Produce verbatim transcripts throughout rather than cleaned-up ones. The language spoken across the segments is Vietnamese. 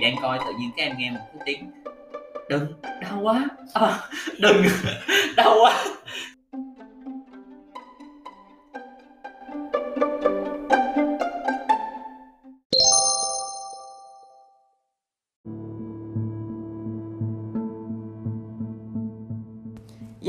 đang coi, tự nhiên các em nghe một cái tiếng đừng, đau quá, à, đừng, đau quá.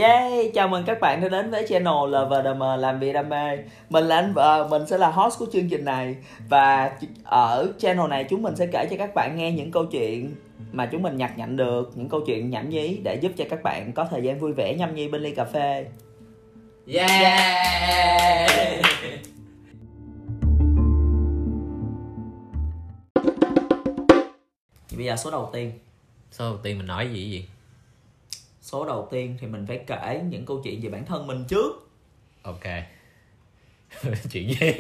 Yay, chào mừng các bạn đã đến với channel lờ vê đê em làm việc đam mê. Mình là anh Vợ, mình sẽ là host của chương trình này. Và ở channel này chúng mình sẽ kể cho các bạn nghe những câu chuyện mà chúng mình nhặt nhạnh được, những câu chuyện nhảm nhí để giúp cho các bạn có thời gian vui vẻ nhâm nhi bên ly cà phê. Yeah. Bây giờ số đầu tiên. Số đầu tiên mình nói gì vậy? Số đầu tiên thì mình phải kể những câu chuyện về bản thân mình trước. Ok. Chuyện gì?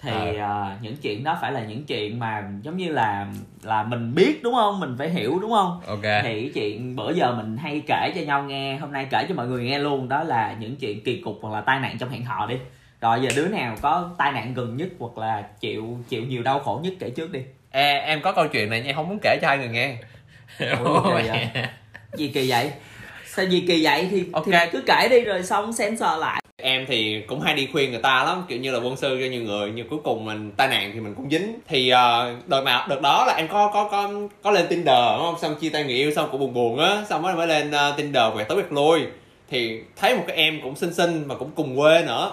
Thì à. uh, những chuyện đó phải là những chuyện mà giống như là là mình biết đúng không? Mình phải hiểu đúng không? Ok. Thì chuyện bữa giờ mình hay kể cho nhau nghe, hôm nay kể cho mọi người nghe luôn. Đó là những chuyện kỳ cục hoặc là tai nạn trong hẹn hò đi. Rồi giờ đứa nào có tai nạn gần nhất hoặc là chịu chịu nhiều đau khổ nhất kể trước đi. Ê, em có câu chuyện này nhưng không muốn kể cho hai người nghe. Ủa, gì, kỳ gì kỳ vậy? Sao gì kỳ vậy? Thì, okay. Thì cứ kể đi rồi xong xem sờ lại. Em thì cũng hay đi khuyên người ta lắm, kiểu như là quân sư cho nhiều người, nhưng cuối cùng mình tai nạn thì mình cũng dính. Thì uh, đợt nào đợt đó là em có có có có lên Tinder đúng không? Xong chia tay người yêu xong cũng buồn buồn á, xong mới mới lên uh, Tinder quẹt tới quẹt lui. Thì thấy một cái em cũng xinh xinh mà cũng cùng quê nữa.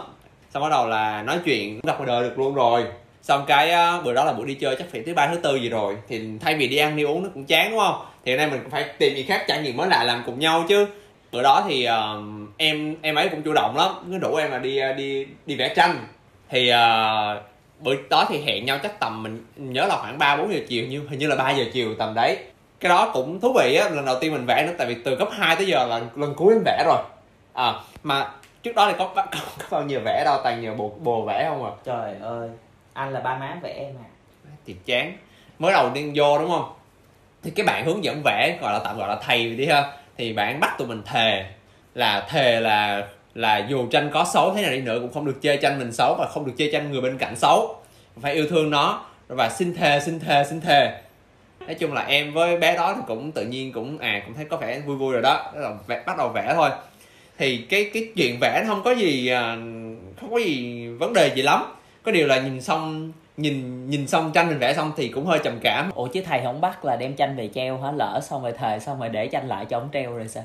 Xong bắt đầu là nói chuyện cũng gặp ngoài đời được luôn rồi. Xong cái uh, bữa đó là buổi đi chơi chắc phải thứ ba thứ tư gì rồi, thì thay vì đi ăn đi uống nó cũng chán đúng không, thì hôm nay mình cũng phải tìm gì khác, trải nghiệm mới lạ làm cùng nhau chứ. Bữa đó thì uh, em em ấy cũng chủ động lắm, cứ rủ em là đi đi đi vẽ tranh. Thì uh, bữa đó thì hẹn nhau chắc tầm mình nhớ là khoảng ba bốn giờ chiều, như hình như là ba giờ chiều tầm đấy. Cái đó cũng thú vị á, lần đầu tiên mình vẽ nữa, tại vì từ cấp hai tới giờ là lần cuối em vẽ rồi. À mà trước đó thì có có, có bao nhiêu vẽ đâu, toàn nhiều bồ bồ vẽ không à. Trời ơi, anh là ba má vẽ em à. Thì chán. Mới đầu đi vô đúng không, thì cái bạn hướng dẫn vẽ, gọi là tạm gọi là thầy đi ha, thì bạn bắt tụi mình thề là thề là là dù tranh có xấu thế nào đi nữa cũng không được chê tranh mình xấu, và không được chê tranh người bên cạnh xấu, phải yêu thương nó, và xin thề xin thề xin thề. Nói chung là em với bé đó thì cũng tự nhiên cũng à cũng thấy có vẻ vui vui rồi đó, đó là vẽ, bắt đầu vẽ thôi. Thì cái cái chuyện vẽ nó không có gì không có gì vấn đề gì lắm, có điều là nhìn xong nhìn nhìn xong tranh mình vẽ xong thì cũng hơi trầm cảm. Ủa chứ thầy không bắt là đem tranh về treo hả? Lỡ xong rồi thề xong rồi để tranh lại cho ông treo rồi sao?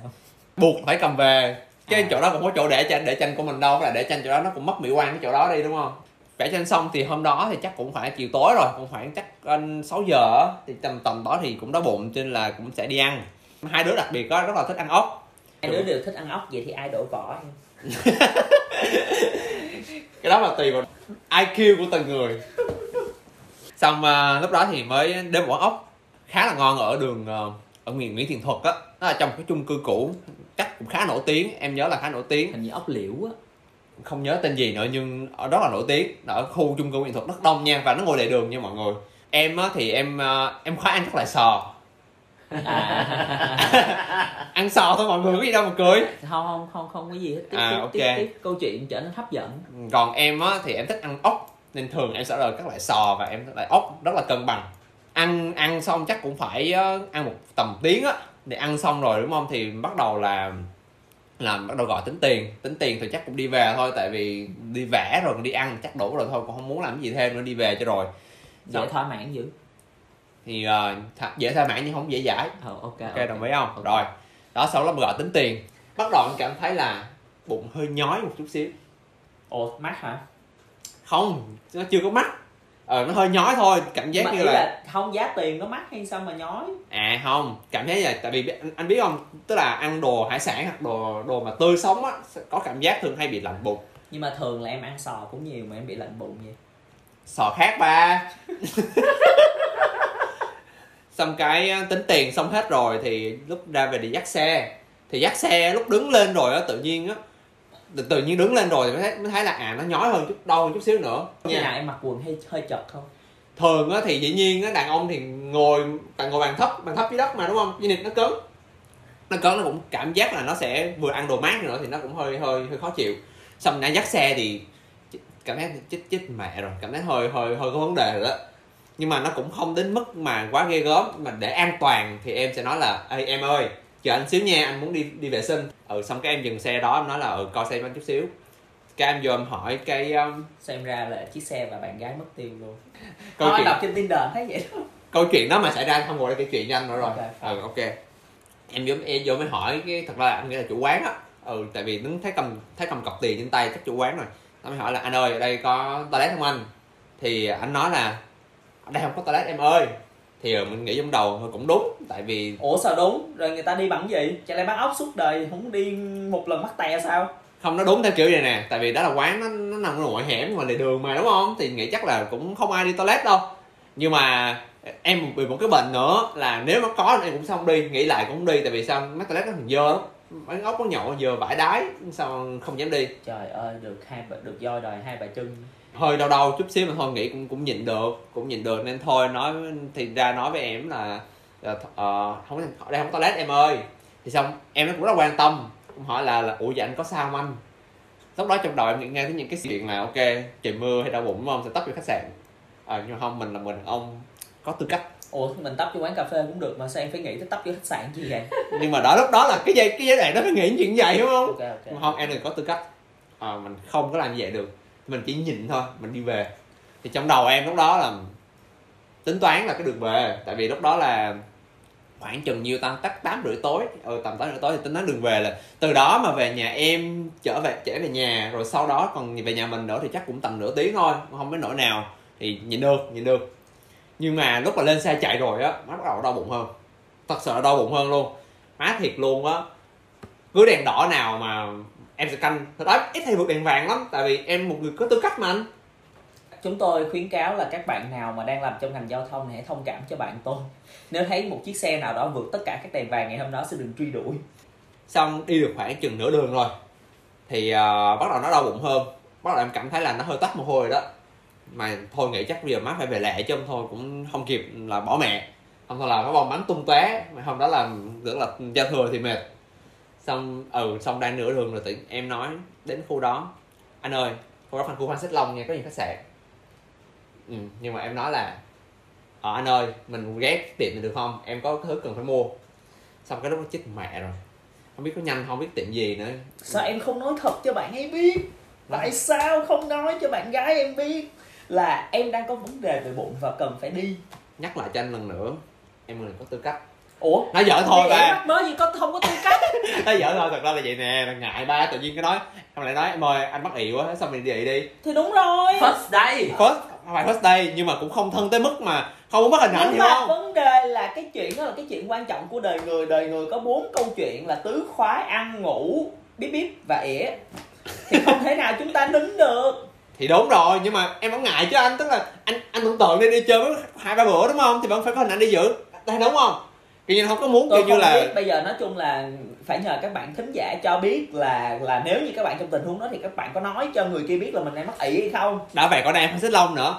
Buộc phải cầm về chứ à. Chỗ đó cũng có chỗ để tranh để tranh của mình đâu, là để tranh chỗ đó nó cũng mất mỹ quan cái chỗ đó đi đúng không. Vẽ tranh xong thì hôm đó thì chắc cũng phải chiều tối rồi, cũng khoảng chắc sáu giờ thì tầm tầm đó thì cũng đói bụng cho nên là cũng sẽ đi ăn. Hai đứa đặc biệt đó rất là thích ăn ốc, hai đứa đều thích ăn ốc. Vậy thì ai đổ cỏ em? Cái đó là tùy vào i kiu của từng người. Xong uh, lúc đó thì mới đến một quán ốc khá là ngon ở đường uh, ở miền Nguyễn Thiện Thuật á, nó là trong cái chung cư cũ, chắc cũng khá nổi tiếng, em nhớ là khá nổi tiếng, hình như ốc Liễu á, không nhớ tên gì nữa, nhưng ở đó là nổi tiếng, ở khu chung cư Nguyễn Thiện Thuật rất đông nha, và nó ngồi lề đường nha mọi người. Em á thì em uh, em khoái ăn các loại sò. À. Ăn sò thôi mọi người, có gì đâu mà cười. Không không không không có gì hết. Tiếp, à, tiếp, okay. tiếp, tiếp câu chuyện trở nên hấp dẫn. Còn em á thì em thích ăn ốc, nên thường em sẽ lời các loại sò và em lại ốc rất là cân bằng. Ăn ăn xong chắc cũng phải uh, ăn một tầm tiếng á, để ăn xong rồi đúng không, thì bắt đầu là làm bắt đầu gọi tính tiền. Tính tiền thì chắc cũng đi về thôi, tại vì đi vẽ rồi đi ăn chắc đủ rồi thôi, cũng không muốn làm gì thêm nữa, đi về cho rồi. Dễ thỏa mãn dữ. Thì uh, dễ thỏa mãn nhưng không dễ giải. Oh, okay, ok ok đồng ý không? Okay. Rồi đó, sau đó gọi tính tiền, bắt đầu em cảm thấy là bụng hơi nhói một chút xíu. Ồ, mắc hả? Không, nó chưa có mắc, ờ nó hơi nhói thôi, cảm giác mà như là... là không giá tiền có mắc hay sao mà nhói? À không, cảm thấy là tại vì anh, anh biết không, tức là ăn đồ hải sản hoặc đồ đồ mà tươi sống á, có cảm giác thường hay bị lạnh bụng. Nhưng mà thường là em ăn sò cũng nhiều mà em bị lạnh bụng vậy? Sò khác ba. Xong cái tính tiền xong hết rồi thì lúc ra về đi dắt xe, thì dắt xe lúc đứng lên rồi á, tự nhiên á tự nhiên đứng lên rồi thì mới thấy, mới thấy là à nó nhói hơn chút, đau hơn chút xíu nữa. Như nào em mặc quần hay hơi chật không? Thường á thì dĩ nhiên á, đàn ông thì ngồi bạn ngồi bàn thấp bàn thấp dưới đất mà đúng không, cho nên nó cứng nó cứng nó cũng cảm giác là nó sẽ vừa ăn đồ mát nữa thì nó cũng hơi hơi hơi khó chịu. Xong nãy dắt xe thì cảm thấy chết chết mẹ rồi, cảm thấy hơi hơi hơi có vấn đề rồi đó. nhưng mà nó cũng không đến mức mà quá ghê gớm. Mà để an toàn thì em sẽ nói là ê em ơi chờ anh xíu nha, anh muốn đi đi vệ sinh. Ừ, xong cái em dừng xe đó, em nói là ừ coi xe anh chút xíu. Cái em vô em hỏi cái um... xem ra là chiếc xe và bạn gái mất tiền luôn. Câu chuyện... đọc trên Tinder thấy vậy đó. Câu chuyện đó mà xảy ra không ngồi đây kể chuyện nhanh nữa rồi. Okay. Ừ ok. Em vô em vô mới hỏi cái thật ra là anh nghĩ là chủ quán á. Ừ tại vì đứng thấy cầm thấy cầm cọc tiền trên tay chắc chủ quán rồi. Nó mới hỏi là anh ơi ở đây có toilet không anh? Thì anh nói là ở đây không có toilet em ơi. Thì mình nghĩ trong đầu thôi cũng đúng, tại vì ủa sao đúng rồi, người ta đi bằng gì, chả lẽ bán ốc suốt đời không đi một lần mắc tè sao? Không, nó đúng theo kiểu này nè, tại vì đó là quán nó, nó nằm ở ngoại hẻm ngoài lề đường mà đúng không, thì nghĩ chắc là cũng không ai đi toilet đâu. Nhưng mà em bị một cái bệnh nữa là nếu nó có em cũng xong đi, nghĩ lại cũng không đi, tại vì sao mắc toilet nó thành dơ lắm, bán ốc nó nhậu dơ vải đái sao không dám đi. Trời ơi, được hai được voi đòi hai bà trưng. Hơi đau đau chút xíu mà thôi, nghĩ cũng cũng nhịn được, cũng nhịn được nên thôi nói thì ra nói với em là, là uh, không ở đây không có toilet em ơi. Thì xong em nó cũng rất quan tâm, cũng hỏi là là ủa dạ anh có sao không anh? Lúc đó trong đầu em nghe thấy những cái chuyện là ok trời mưa hay đau bụng không sẽ tấp vô khách sạn. À, nhưng không, mình là người đàn ông có tư cách. Ủa mình tấp vô quán cà phê cũng được mà sao em phải nghĩ tới tấp vô khách sạn gì vậy? Nhưng mà đó lúc đó là cái giai cái giai đoạn đó phải nghĩ chuyện vậy đúng không? Okay, okay. Không em đừng có tư cách, à, mình không có làm như vậy được. Mình chỉ nhìn thôi, mình đi về. Thì trong đầu em lúc đó là tính toán là cái đường về, tại vì lúc đó là khoảng chừng nhiêu ta tắt tám rưỡi tối, ừ, tầm tám rưỡi tối thì tính toán đường về là từ đó mà về nhà em trở về trở về nhà, rồi sau đó còn về nhà mình nữa thì chắc cũng tầm nửa tiếng thôi, không đến nỗi nào thì nhịn được nhịn được. Nhưng mà lúc mà lên xe chạy rồi á, má bắt đầu đau bụng hơn, thật sự là đau bụng hơn luôn, má thiệt luôn á. Cứ đèn đỏ nào mà em sẽ canh, thật đó ít hay vượt đèn vàng lắm, tại vì em một người có tư cách mà anh. Chúng tôi khuyến cáo là các bạn nào mà đang làm trong ngành giao thông thì hãy thông cảm cho bạn tôi. Nếu thấy một chiếc xe nào đó vượt tất cả các đèn vàng ngày hôm đó sẽ đừng truy đuổi. Xong đi được khoảng chừng nửa đường rồi thì uh, bắt đầu nó đau bụng hơn, bắt đầu em cảm thấy là nó hơi toát mồ hôi rồi đó. Mà thôi nghĩ chắc bây giờ má phải về lẹ chứ không thôi cũng không kịp là bỏ mẹ. Không thôi là nó bong bắn tung tóe, mà hôm đó là tưởng là giao thừa thì mệt. Xong ừ xong đang nửa đường rồi tự em nói đến khu đó anh ơi khu đó phần khu Phan Xích Long nha, có nhiều khách sạn. Ừ, nhưng mà em nói là ờ anh ơi mình ghé tiệm này được không, em có thứ cần phải mua. Xong cái lúc đó chết mẹ rồi, không biết có nhanh không, biết tiệm gì nữa. Sao em không nói thật cho bạn ấy biết? Tại sao không nói cho bạn gái em biết là em đang có vấn đề về bụng và cần phải đi? Nhắc lại cho anh lần nữa, em người có tư cách. Ủa? Nói vợ thôi ba. Mới gì con không có tư cách. Nói vợ thôi, thật ra là vậy nè, là ngại ba tự nhiên cái nói. Không lại nói em ơi, anh mắc ị quá, xong mình đi ị đi. Thì đúng rồi. First day. First, không phải first day nhưng mà cũng không thân tới mức mà không có mất hình ảnh hiểu không? Vấn đề là cái chuyện đó là cái chuyện quan trọng của đời người, đời người có bốn câu chuyện là tứ khoái, ăn, ngủ, bíp bíp và ỉa. Thì không thể nào chúng ta nín được. Thì đúng rồi, nhưng mà em vẫn ngại chứ anh, tức là anh anh tưởng tượng đi đi chơi với hai ba bữa đúng không? Thì vẫn phải có hình ảnh đi giữ. Đây đúng không? Tuy nhiên không có muốn tôi kiểu không như biết. Là bây giờ nói chung là phải nhờ các bạn thính giả cho biết là là nếu như các bạn trong tình huống đó thì các bạn có nói cho người kia biết là mình đang mắc ị hay không. Đã vậy còn đang Phan Xích Long nữa,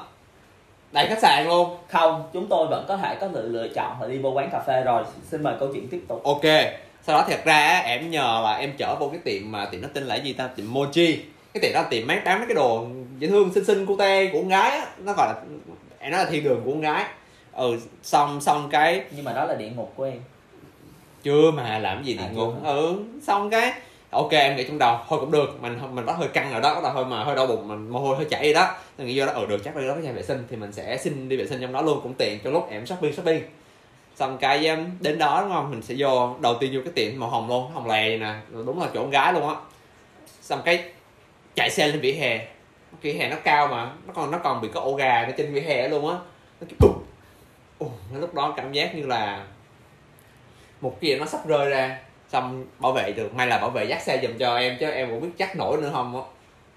đầy khách sạn luôn. Không, chúng tôi vẫn có thể có lựa, lựa chọn là đi vô quán cà phê rồi. Xin mời câu chuyện tiếp tục. Ok, sau đó thật ra em nhờ là em chở vô cái tiệm mà tiệm nó tên là gì ta, tiệm Mochi. Cái tiệm đó là tiệm bán bán mấy cái đồ dễ thương xinh xinh cute của con gái á, nó gọi là em nói là thiên đường của con gái. Ừ, xong xong cái nhưng mà đó là địa ngục của em chưa mà làm gì địa à, ngục ừ xong cái ok em nghĩ trong đầu thôi cũng được, mình mình bắt hơi căng rồi đó, bắt đầu hơi mà hơi đau bụng, mình mồ hôi hơi chảy đó, tôi nghĩ vô đó ừ được chắc đi đó có nhà vệ sinh thì mình sẽ xin đi vệ sinh trong đó luôn cũng tiện trong lúc em shopping shopping xong cái đến đó đúng không, mình sẽ vô đầu tiên vô cái tiệm màu hồng luôn, hồng lè nè, đúng là chỗ con gái luôn á. Xong cái chạy xe lên vỉa hè, vỉa hè nó cao mà nó còn nó còn bị có ổ gà nó trên vỉa hè luôn á, nó bụp. Uh, lúc đó cảm giác như là một cái gì nó sắp rơi ra. Xong bảo vệ được, may là bảo vệ dắt xe dùm cho em chứ em cũng biết chắc nổi nữa không á.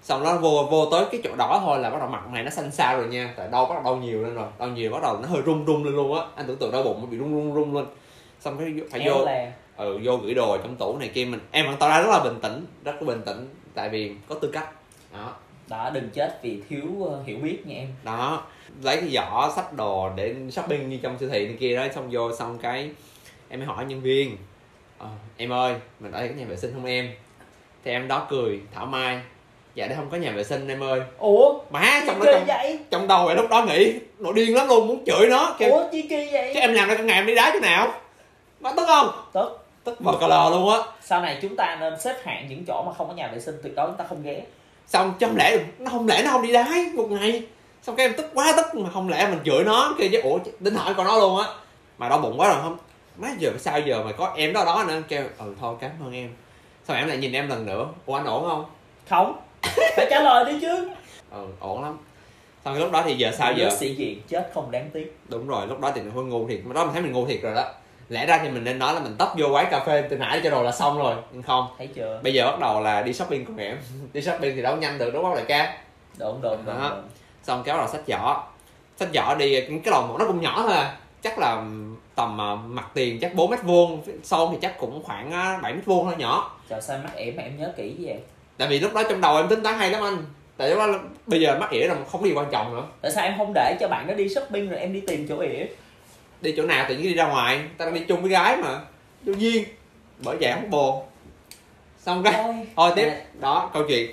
Xong nó vô vô tới cái chỗ đó thôi là bắt đầu mặt này nó xanh xao rồi nha, tại đau bắt đầu đau nhiều lên rồi, đau nhiều bắt đầu nó hơi run run lên luôn á, anh tưởng tượng đau bụng nó bị run run run lên. Xong cái phải em vô là... ừ vô gửi đồ trong tủ này kia, mình em vẫn tỏ ra rất là bình tĩnh, rất là bình tĩnh tại vì có tư cách đó. Đó, đừng chết vì thiếu uh, hiểu biết nha em. Đó, lấy cái giỏ xách đồ để shopping như trong siêu thị này kia đó. Xong vô xong cái em mới hỏi nhân viên à, em ơi, mình ở đây có nhà vệ sinh không em? Thì em đó cười thảo mai Dạ đây không có nhà vệ sinh em ơi. Ủa? Má trong đó trong, vậy? Trong đầu vậy lúc đó nghĩ nổi điên lắm luôn, muốn chửi nó. Kêu, ủa chi kỳ vậy? Chứ em làm ra cả ngày em đi đá chỗ nào? Má tức không? Tức. Tức bờ cờ lò luôn á. Sau này chúng ta nên xếp hạng những chỗ mà không có nhà vệ sinh, tuyệt đối chúng ta không ghé. Xong chứ không lẽ nó không lẽ nó không đi đá một ngày. Xong cái em tức quá tức mà không lẽ mình chửi nó kêu chứ ủa đến hỏi con nó luôn á. Mà đau bụng quá rồi không? Má giờ sao giờ mà có em đó đó nữa kêu ừ thôi cảm ơn em. Xong em lại nhìn em lần nữa. Ủa anh ổn không? Không. Phải trả lời đi chứ. Ừ ổn lắm. Xong lúc đó thì giờ sao giờ? Sĩ diện chết không đáng tiếc. Đúng rồi, lúc đó thì mình hơi ngu thiệt. Mà đó mình thấy mình ngu thiệt rồi đó. Lẽ ra thì mình nên nói là mình tấp vô quán cà phê từ nãy cho đồ là xong rồi, nhưng không. Thấy chưa? Bây giờ bắt đầu là đi shopping con em. Đi shopping thì đâu nhanh được đúng không đại ca? Đúng đúng đúng. Đúng. Xong kéo đầu sách giỏ. Sách giỏ đi cái lồng một nó cũng nhỏ thôi à. Chắc là tầm mặt tiền chắc bốn mét vuông, sâu thì chắc cũng khoảng bảy mét vuông thôi nhỏ. Trời sao mắt ỉa mà em nhớ kỹ vậy? Tại vì lúc đó trong đầu em tính toán hay lắm anh. Tại lúc đó bây giờ mắt ỉa là không có gì quan trọng nữa. Tại sao em không để cho bạn nó đi shopping rồi em đi tìm chỗ ỉa? Đi chỗ nào tự nhiên đi ra ngoài, ta đang đi chung với gái mà đương nhiên bởi vậy không bồ. Xong cái thôi, thôi tiếp à. Đó câu chuyện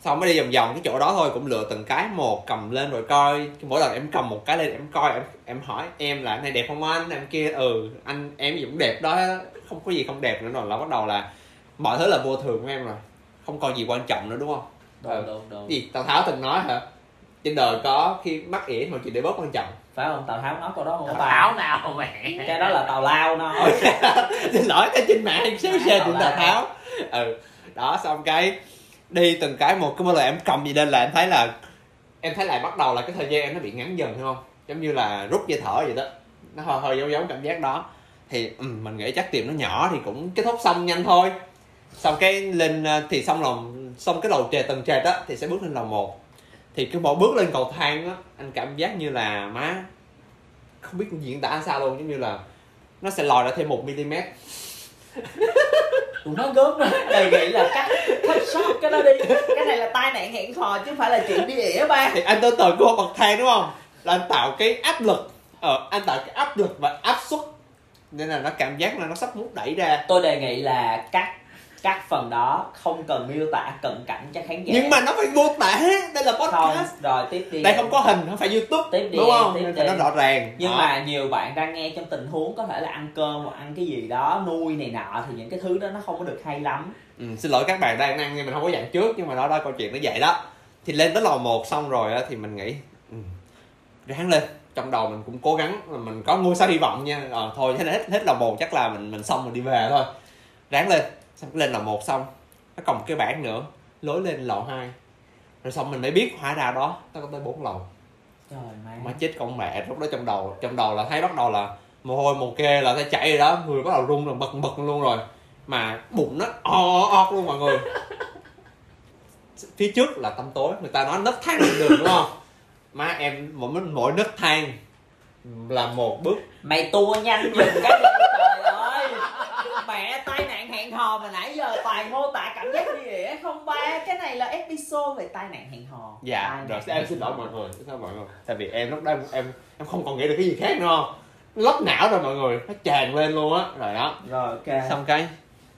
xong mới đi vòng vòng cái chỗ đó thôi, cũng lựa từng cái một cầm lên rồi coi. Mỗi lần em cầm một cái lên em coi, em em hỏi em là này đẹp không anh, em kia ừ anh em gì cũng đẹp đó, không có gì không đẹp nữa. Rồi là bắt đầu là mọi thứ là vô thường của em rồi, không còn gì quan trọng nữa đúng không? Đúng, đúng, đúng. Gì Tào Tháo từng nói hả? Trên đời có khi mắc ỉa mọi chuyện để bớt quan trọng, phải không? Tào Tháo nói câu đó không? Tào Tháo nào mẹ, cái đó là Tào Lao nó. Xin lỗi cái trên mạng em xéo xe từ Tào Tháo. Ừ đó, xong cái đi từng cái một, cứ mỗi lần em cầm gì lên là em thấy là em thấy lại bắt đầu là cái thời gian em nó bị ngắn dần, không giống như là rút dây thở vậy đó, nó hơi hơi giống giống cảm giác đó. Thì ừ, mình nghĩ chắc tiệm nó nhỏ thì cũng kết thúc xong nhanh thôi. Xong cái lên thì xong lòng xong cái lầu trệt tầng trệt á thì sẽ bước lên lầu một. Thì cứ mỗi bước lên cầu thang á, anh cảm giác như là má không biết diễn tả sao luôn, giống như là nó sẽ lòi ra thêm một mi li mét. Tụi nó gớm nữa, đề nghị là cắt cắt short cái đó đi. Cái này là tai nạn hẹn hò chứ không phải là chuyện đi ỉa ba. Thì anh tới từ của bậc thang đúng không? Là anh tạo cái áp lực, ờ, anh tạo cái áp lực và áp suất. Nên là nó cảm giác là nó sắp muốn đẩy ra. Tôi đề nghị là cắt các phần đó, không cần miêu tả cận cảnh cho khán giả. Nhưng mà nó phải vô tả, đây là podcast không, rồi tiếp đi. Đây không có hình, không phải YouTube tiếp đi, đúng không? Tiếp đi. Nó rõ ràng. Nhưng đó. Mà nhiều bạn đang nghe trong tình huống có thể là ăn cơm hoặc ăn cái gì đó, nuôi này nọ thì những cái thứ đó nó không có được hay lắm. Ừ, xin lỗi các bạn đang ăn nhưng mình không có dặn trước, nhưng mà đó đó câu chuyện nó vậy đó. Thì lên tới lầu một xong rồi thì mình nghĩ ừ, ráng lên. Trong đầu mình cũng cố gắng, mình có ngôi sao hy vọng nha. Rồi thôi thế là hết hết lầu một chắc là mình mình xong rồi đi về thôi. Ráng lên. Xong lên lầu một xong nó còn một cái bảng nữa lối lên lầu hai, rồi xong mình mới biết hóa ra đó nó có tới bốn lầu. Trời má, má chết con mẹ. Lúc đó trong đầu trong đầu là thấy bắt đầu là mồ hôi mồ kê là thấy chảy rồi đó, người bắt đầu run rồi bật bật luôn rồi, mà bụng nó o o luôn mọi người. Phía trước là tăm tối, người ta nói nấc thang lên đường đúng không? Má em mỗi mỗi nấc thang là một bước. Mày tua nhanh dừng cái gì? Trời ơi mẹ, tai nạn hẹn hò mà nãy giờ toàn mô tả cảm giác đi ỉa không ba. Cái này là episode về tai nạn hẹn hò. Dạ tai rồi, em xin lỗi mọi người, xin lỗi mọi người. Tại vì em lúc đó em em, em không còn nghĩ được cái gì khác nữa, không lóc não rồi mọi người, nó tràn lên luôn á. Rồi đó rồi ok, xong cái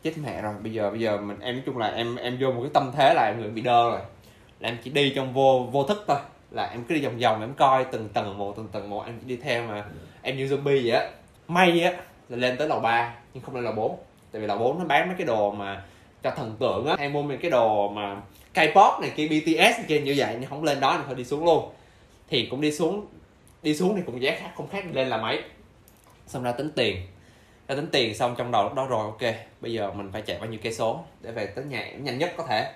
chết mẹ rồi. Bây giờ bây giờ mình em nói chung là em em vô một cái tâm thế là em bị đơ rồi, là em chỉ đi trong vô vô thức thôi, là em cứ đi vòng vòng em coi từng tầng một từng tầng một, em chỉ đi theo mà em như zombie vậy á. May á là lên tới lầu ba nhưng không lên lầu bốn. Tại vì lầu bốn nó bán mấy cái đồ mà cho thần tượng á, hay mua mấy cái đồ mà K-pop này kia, B T S này kia như vậy, nhưng không lên đó thì thôi đi xuống luôn. Thì cũng đi xuống, đi xuống thì cũng giá khác không khác lên là mấy. Xong ra tính tiền, ra tính tiền xong trong đầu lúc đó rồi ok, bây giờ mình phải chạy bao nhiêu cây số để về tới nhà em nhanh nhất có thể.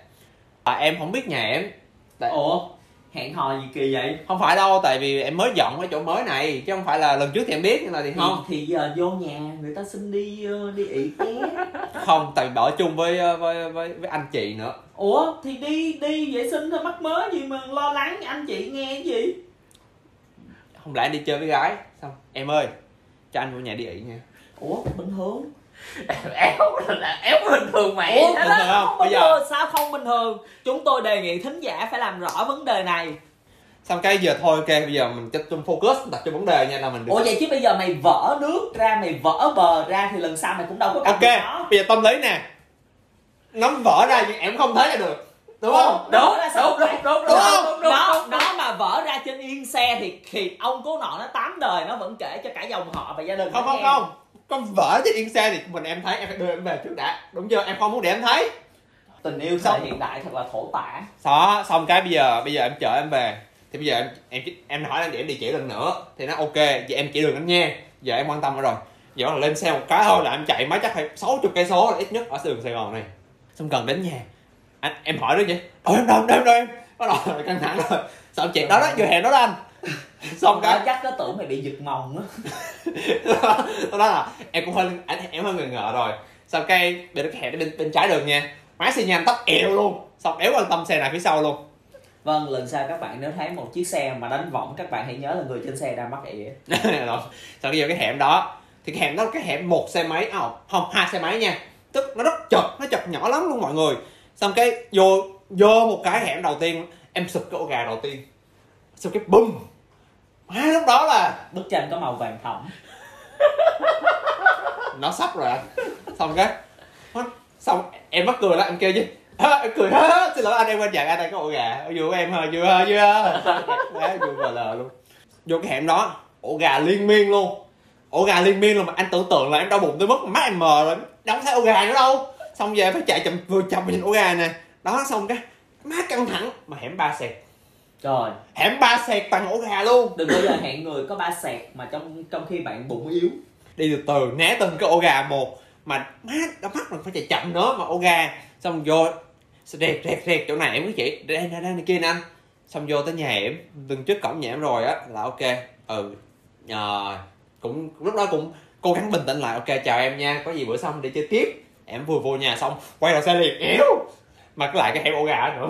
À em không biết nhà em. Tại... Ủa? Hẹn hò gì kỳ vậy? Không phải đâu, tại vì em mới dọn cái chỗ mới này chứ không phải là lần trước thì em biết nhưng là thì không. Thì giờ uh, vô nhà người ta xin đi uh, đi ỉ té. Không, tại ở chung với, uh, với với với anh chị nữa. Ủa thì đi đi vệ sinh thôi, mắc mớ gì mà lo lắng, anh chị nghe cái gì? Không lẽ anh đi chơi với gái? Xong em ơi, cho anh vô nhà đi ỉ nha. Ủa bình thường. Éo là éo bình thường mày. Ủa, bình thường không? Không bây giờ sao không bình thường? Chúng tôi đề nghị thính giả phải làm rõ vấn đề này. Xong cái giờ thôi ok, bây giờ mình tập trung focus, tập trung vấn đề nha là mình được. Ủa vậy chứ bây giờ mày vỡ nước ra, mày vỡ bờ ra thì lần sau mày cũng đâu có. Ok, bây giờ tâm lý nè, nó vỡ ra nhưng em không thấy là được. đúng không? Đúng, đúng, đúng, đúng, đúng, đúng, đúng, đúng, đó, đó mà vỡ ra trên yên xe thì thì ông cố nọ nó tám đời nó vẫn kể cho cả dòng họ và gia đình. Không không không, con vỡ trên yên xe thì mình em thấy em phải đưa em về trước đã, đúng chưa? Em không muốn để em thấy. Tình yêu sống hiện đại thật là thổ tả. Đó, xong cái bây giờ bây giờ em chở em về thì bây giờ em em em hỏi anh điểm địa chỉ lần nữa thì nó ok, vậy em chỉ đường anh nha. Giờ em quan tâm rồi. Giờ là lên xe một cái thôi là em chạy máy chắc phải sáu mươi cây số là ít nhất ở đường Sài Gòn này. Xong cần đến nhà. Anh em hỏi nó vậy. Ôi em đâu em đâu em. Đâu, em. Bắt đầu căng thẳng rồi. Xong chuyện đó đó vừa hẹn đó đó anh. Xong cái chắc nó tưởng mày bị giật mồng á. Đó là em cũng hơi em hơi ngờ ngợ rồi. Xong cái bị nó hẹn bên bên trái đường nha. Máy xe nhanh tóc eo luôn. Xong éo quan tâm xe này phía sau luôn. Vâng, lần sau các bạn nếu thấy một chiếc xe mà đánh võng các bạn hãy nhớ là người trên xe đang mắc ỉa. Xong bây giờ cái hẻm đó thì cái hẻm đó cái hẻm một xe máy à, không hai xe máy nha, tức nó rất chật, nó chật nhỏ lắm luôn mọi người. Xong cái vô vô một cái hẻm đầu tiên em sụp cái ổ gà đầu tiên, xong cái bùm má, lúc đó là bức tranh có màu vàng thẫm. Nó sắp rồi anh. Xong cái xong em mắc cười lắm, em kêu chứ à, em cười hết, xin lỗi anh em quên dặn anh đang có ổ gà vui em hơi vui hơi vui quá vui vờ lờ luôn. Vô cái hẻm đó ổ gà liên miên luôn, ổ gà liên miên luôn mà anh tưởng tượng là em đau bụng tới mức mắt em mờ rồi, đâu thấy ổ gà nữa đâu. Xong về phải chạy chậm vừa chậm nhìn ổ gà nè đó. Xong cái má căng thẳng mà hẻm ba sẹt, trời hẻm ba sẹt bằng ổ gà luôn. Đừng bao giờ hẹn người có ba sẹt mà trong trong khi bạn bụng yếu. Đi từ từ né từng cái ổ gà một mà má đau mắt mình phải chạy chậm nữa mà ổ gà. Xong vô rẹt rẹt rẹt chỗ này em quý chị đây đây đây kia nè anh. Xong vô tới nhà em từng trước cổng nhà em rồi á là ok, ừ à, cũng lúc đó cũng cố gắng bình tĩnh lại, ok chào em nha, có gì bữa xong để chơi tiếp. Em vừa vô nhà xong quay đầu xe liền éo mà lại cái hẻm ổ gà nữa.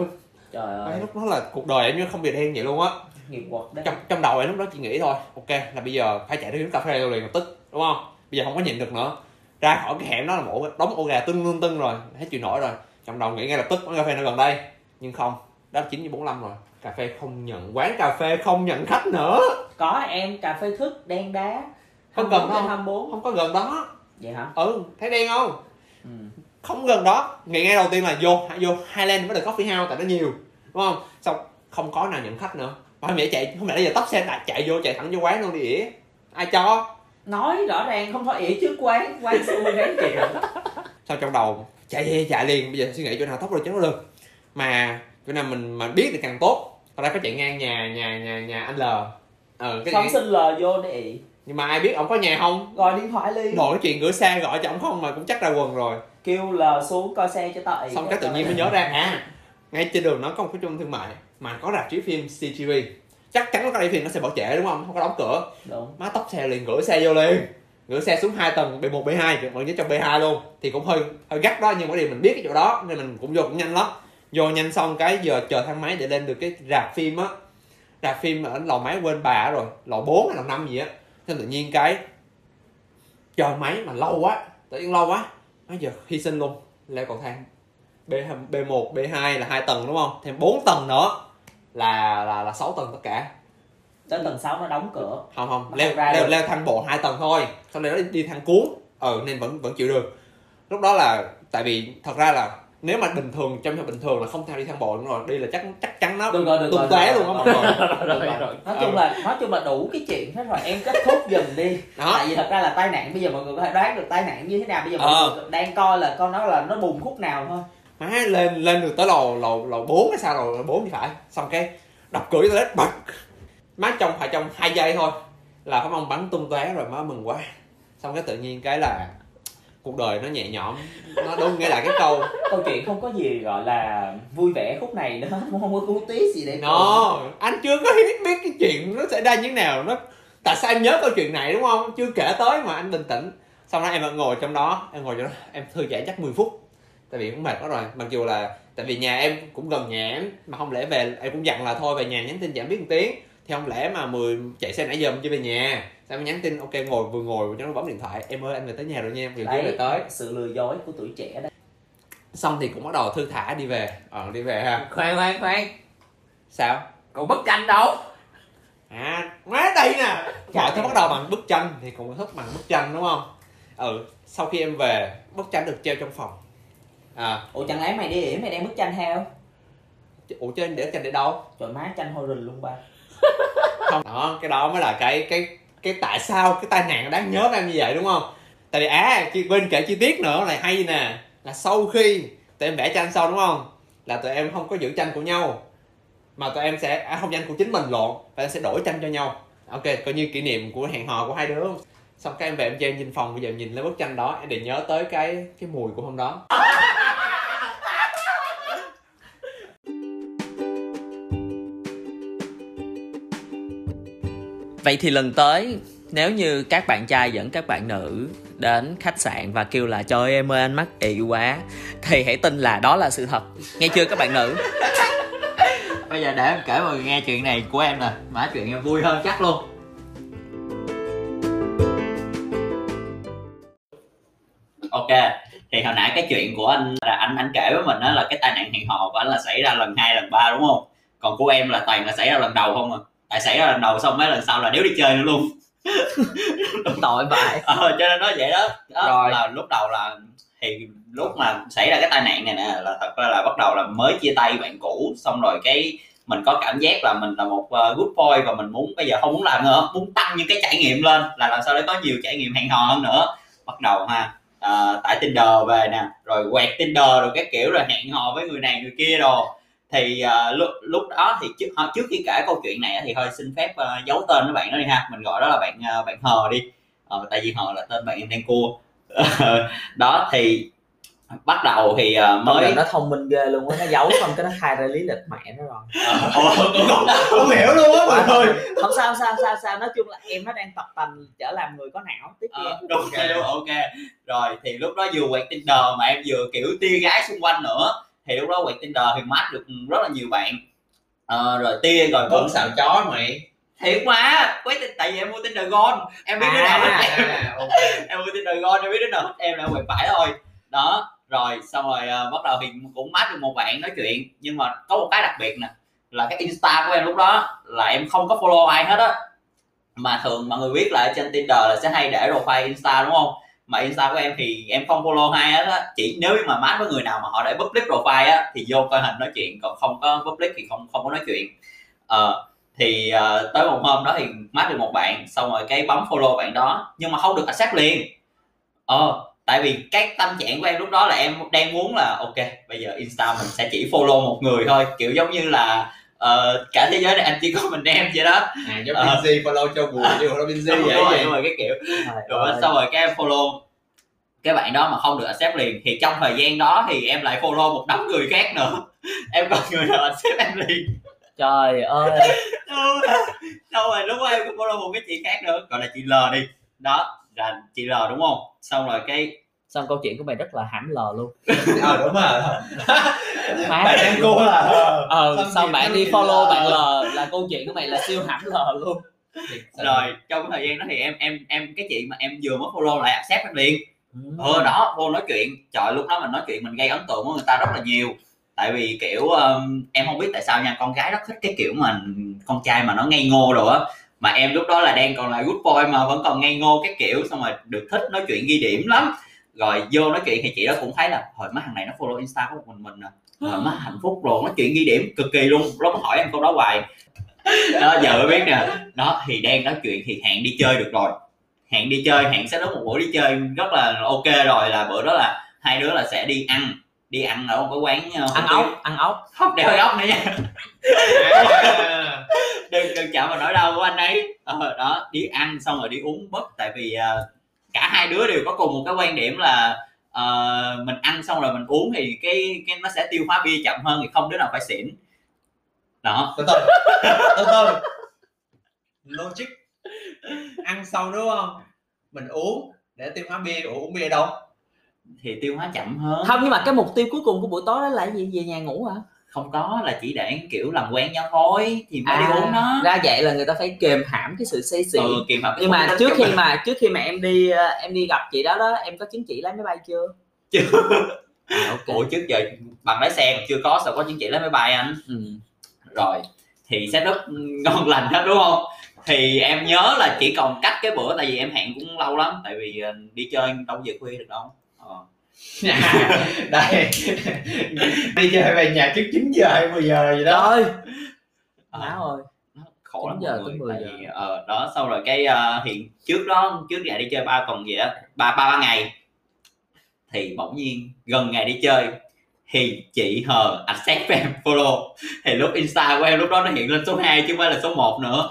Trời ơi, lúc đó là cuộc đời em như không bị đen vậy luôn á. Nghiệp quật đấy. Trong, trong đầu em lúc đó chỉ nghĩ thôi ok là bây giờ phải chạy đến cà phê liền lập tức, đúng không? Bây giờ không có nhịn được nữa, ra khỏi cái hẻm đó là một đống ổ gà tưng lưng tưng rồi hết chịu nổi rồi. Trong đầu nghĩ ngay lập tức quán cà phê nó gần đây, nhưng không, đó là chín giờ bốn mươi lăm rồi, cà phê không nhận, quán cà phê không nhận khách nữa. Có em cà phê thức đen đá không gần đó, không? Không có gần đó. Vậy hả? Ừ, thấy đen không? Ừ. Không gần đó. Ngày ngay đầu tiên là vô vô Highland mới được Coffee House tại nó nhiều, đúng không? Xong không có nào nhận khách nữa. Mà mẹ chạy, không lẽ giờ tóc xe chạy vô chạy thẳng vô quán luôn đi ỉa. Ai cho? Nói rõ ràng không phải ỉa trước quán, quán xui ráng chịu. Sao trong đầu chạy chạy liền, bây giờ suy nghĩ chỗ nào thóc rồi chứ nó được. Mà chỗ nào mình mà biết thì càng tốt. Thật ra có chạy ngang nhà nhà nhà nhà anh L. Ừ, cái xong xin L vô để ị. Nhưng mà ai biết ổng có nhà không? Gọi điện thoại liền. Nói chuyện gửi xe gọi cho ổng không mà cũng chắc ra quần rồi. Kêu L xuống coi xe cho tao ị. Xong cái tự nhiên mới nhớ ra hả? Ngay trên đường nó có một cái trung thương mại mà có rạp chiếu phim xê tê vê. Chắc chắn có rạp phim nó sẽ bỏ trễ đúng không? Không có đóng cửa. Đúng. Má tóc xe liền gửi xe vô liền. Gửi xe xuống hai tầng bê một bê hai, mọi người trong bê hai luôn. Thì cũng hơi hơi gắt đó, nhưng mà điều mình biết cái chỗ đó nên mình cũng vô cũng nhanh lắm. Vô nhanh xong cái giờ chờ thang máy để lên được cái rạp phim á. Rạp phim ở lầu máy quên bà rồi, lầu bốn hay lầu năm gì á. Nên tự nhiên cái chờ máy mà lâu quá, tự nhiên lâu quá bây giờ hy sinh luôn, leo cầu thang bê một, bê hai là hai tầng đúng không, thêm bốn tầng nữa là là là sáu tầng tất cả. Tới tầng sáu nó đóng cửa. Không không, nó leo ra leo, leo thang bộ hai tầng thôi, sau đó đi, đi thang cuốn. Ừ nên vẫn vẫn chịu được. Lúc đó là tại vì thật ra là nếu mà bình thường trong thời bình thường là không theo đi thang bộ nữa rồi, đi là chắc chắc chắn nó tung té luôn á mọi người. Nói chung là nói chung là đủ cái chuyện hết rồi, em kết thúc dùm đi. Đó. Tại vì thật ra là tai nạn bây giờ mọi người có thể đoán được tai nạn như thế nào, bây giờ mọi ờ. người đang coi là con nó là nó bùng khúc nào thôi. Má lên lên được tới lầu lầu lầu bốn hay sao, lầu bốn thì phải. Xong cái đập cửa toilet bật. Má trong phải trong hai giây thôi là phải mong bắn tung tóe rồi, má mừng quá. Xong cái tự nhiên cái là cuộc đời nó nhẹ nhõm, nó đúng nghĩa là cái câu câu chuyện không có gì gọi là vui vẻ khúc này nữa, không có cú tí gì để nó no, anh chưa có biết cái chuyện nó xảy ra như thế nào, nó tại sao em nhớ câu chuyện này đúng không, chưa kể tới mà anh bình tĩnh. Xong đó em ngồi trong đó, em ngồi trong đó em thư giãn chắc mười phút tại vì cũng mệt quá rồi, mặc dù là tại vì nhà em cũng gần nhà em mà, không lẽ về em cũng dặn là thôi về nhà nhắn tin giảm biết một tiếng thì không lẽ mà mười chạy xe nãy giờ mình chưa về nhà. Sao em nhắn tin ok ngồi vừa ngồi cho nó bấm điện thoại, em ơi anh về tới nhà rồi nha, em vừa về tới. Sự lừa dối của tuổi trẻ đấy. Xong thì cũng bắt đầu thư thả đi về. Ờ đi về ha. Khoan khoan khoan. Sao? Còn bức tranh đâu? À má đây nè. Mọi thứ bắt đầu bằng bức tranh thì cũng thức bằng bức tranh đúng không? Ừ, sau khi em về bức tranh được treo trong phòng. À, ủa chẳng lẽ mày đi ỉa mày đem bức tranh theo? Ủa cho để chanh để đâu? Trời má chanh hôi rình luôn ba. Không, đó, cái đó mới là cái cái cái tại sao cái tai nạn đáng nhớ em như vậy đúng không? Tại vì á, à, bên kể chi tiết nữa là hay nè, là sau khi tụi em vẽ tranh xong đúng không? Là tụi em không có giữ tranh của nhau mà tụi em sẽ à, không tranh của chính mình lộn, và sẽ đổi tranh cho nhau. Ok, coi như kỷ niệm của hẹn hò của hai đứa. Xong các em về em chơi nhìn phòng, bây giờ nhìn lên bức tranh đó để nhớ tới cái cái mùi của hôm đó. Vậy thì lần tới nếu như các bạn trai dẫn các bạn nữ đến khách sạn và kêu là trời ơi em ơi anh mắc ị quá, thì hãy tin là đó là sự thật. Nghe chưa các bạn nữ? Bây giờ để em kể mọi người nghe chuyện này của em nè, mà chuyện em vui hơn chắc luôn. Ok, thì hồi nãy cái chuyện của anh là anh anh kể với mình đó là cái tai nạn hẹn hò của anh là xảy ra lần hai, lần ba đúng không? Còn của em là toàn là xảy ra lần đầu không à? Tại xảy ra lần đầu xong mấy lần sau là đéo đi chơi nữa luôn. Tội vậy. Ờ, cho nên nói vậy đó. Đó rồi. Là lúc đầu là thì lúc mà xảy ra cái tai nạn này nè là thật ra là bắt đầu là mới chia tay bạn cũ, xong rồi cái mình có cảm giác là mình là một uh, good boy và mình muốn bây giờ không muốn làm nữa, muốn tăng những cái trải nghiệm lên, là làm sao để có nhiều trải nghiệm hẹn hò hơn nữa. Bắt đầu ha, uh, tải Tinder về nè, rồi quẹt Tinder rồi các kiểu, rồi hẹn hò với người này người kia đồ. Thì uh, lúc, lúc đó thì trước, trước khi kể câu chuyện này thì hơi xin phép uh, giấu tên với bạn đó đi ha, mình gọi đó là bạn uh, bạn Hờ đi, uh, tại vì Hờ là tên bạn em đang cua. Đó thì bắt đầu thì uh, mới nó thông minh ghê luôn á, nó giấu xong cái nó khai ra lý lịch mẹ nó rồi. Không hiểu luôn á mọi người. Không sao sao sao sao nói chung là em nó đang tập tành trở làm người có não tiếp. uh, đúng okay, đúng ok rồi. Thì lúc đó vừa quẹt Tinder mà em vừa kiểu tia gái xung quanh nữa, thì lúc đó quẹt Tinder thì match được rất là nhiều bạn. À, rồi tia rồi vẫn xào chó mày thiệt quá quét, tại vì em mua Tinder Gold, em biết đứa nào hết em. Em mua Tinder Gold em biết đứa nào hết em là quẹt phải thôi đó. Rồi xong rồi uh, bắt đầu thì cũng match được một bạn nói chuyện, nhưng mà có một cái đặc biệt nè là cái Insta của em lúc đó là em không có follow ai hết á, mà thường mọi người biết là trên Tinder là sẽ hay để profile Insta đúng không, mà Insta của em thì em không follow ai hết á, chỉ nếu mà match với người nào mà họ để public profile á thì vô coi hình nói chuyện, còn không có public thì không không có nói chuyện. Ờ, thì uh, tới một hôm đó thì match được một bạn, xong rồi cái bấm follow bạn đó nhưng mà không được accept liền. Ờ, tại vì cái tâm trạng của em lúc đó là em đang muốn là ok bây giờ Insta mình sẽ chỉ follow một người thôi, kiểu giống như là ờ, cả thế giới này anh chỉ có mình em vậy đó. À, giống ờ. Binzy follow cho buồn chứ không Binzy vậy. Đúng rồi, đúng rồi, cái kiểu. Rồi xong rồi cái em follow cái bạn đó mà không được accept liền, thì trong thời gian đó thì em lại follow một đống người khác nữa. Em còn người nào accept em liền. Trời ơi. Đâu rồi lúc đó em cũng follow một cái chị khác nữa, gọi là chị L đi. Đó, là chị L đúng không? Xong rồi cái xong câu chuyện của mày rất là hãm lờ luôn. Ờ đúng rồi. Bạn em cô là ờ xong bạn đi follow bạn L là câu chuyện của mày là siêu hãm lờ luôn. Rồi trong thời gian đó thì em em em cái chị mà em vừa mới follow lại accept em liền. Ờ đó, vô nói chuyện. Trời lúc đó mình nói chuyện mình gây ấn tượng với người ta rất là nhiều. Tại vì kiểu um, em không biết tại sao nha, con gái rất thích cái kiểu mà con trai mà nó ngây ngô đồ á, mà em lúc đó là đang còn là good boy mà vẫn còn ngây ngô cái kiểu, xong rồi được thích nói chuyện ghi điểm lắm. Rồi vô nói chuyện thì chị đó cũng thấy là hồi má thằng này nó follow Insta của mình mình nè, hồi má hạnh phúc rồi, nói chuyện ghi điểm cực kỳ luôn. Nó có hỏi em câu đó hoài đó, giờ mới biết nè. Đó thì đang nói chuyện thì hẹn đi chơi được rồi, hẹn đi chơi, hẹn sẽ đúng một buổi đi chơi rất là ok rồi, là bữa đó là hai đứa là sẽ đi ăn, đi ăn ở một cái quán ăn ốc, ăn ốc không đeo ốc nữa nha. đừng đừng chạm vào nỗi đau của anh ấy. Ờ, đó đi ăn xong rồi đi uống búp, tại vì uh, cả hai đứa đều có cùng một cái quan điểm là uh, mình ăn xong rồi mình uống thì cái cái nó sẽ tiêu hóa bia chậm hơn, thì không đứa nào phải xỉn đó. Từ từ từ từ logic ăn xong đúng không, mình uống để tiêu hóa bia. Ủa, uống bia đâu thì tiêu hóa chậm hơn không, nhưng mà cái mục tiêu cuối cùng của buổi tối đó là gì, về nhà ngủ hả? Không có, là chỉ để kiểu làm quen nhau thôi thì mới à, đi uống nó ra. Vậy là người ta phải kìm hãm cái sự say xỉn. Ừ, kìm hãm. Nhưng mà trước khi mình. mà trước khi mà em đi em đi gặp chị đó đó, em có chứng chỉ lái máy bay chưa? Chưa. À, okay. Ủa trước giờ bằng lái xe mà chưa có, sao có chứng chỉ lái máy bay anh? Ừ. Rồi thì setup ngon lành hết đúng không? Thì em nhớ là chỉ còn cách cái bữa, tại vì em hẹn cũng lâu lắm, tại vì đi chơi đâu về khuya được đâu. Ờ. Đây đi chơi về nhà trước chín giờ hay mười giờ gì đó. Trời má ơi, khổ lắm giờ tới mười giờ. Ờ đó, sau rồi cái uh, hiện trước đó trước ngày đi chơi ba tuần vậy á, ba ba ngày thì bỗng nhiên gần ngày đi chơi thì chị Hờ accept em follow, thì lúc Insta của em lúc đó nó hiện lên số hai chứ không phải là số một nữa.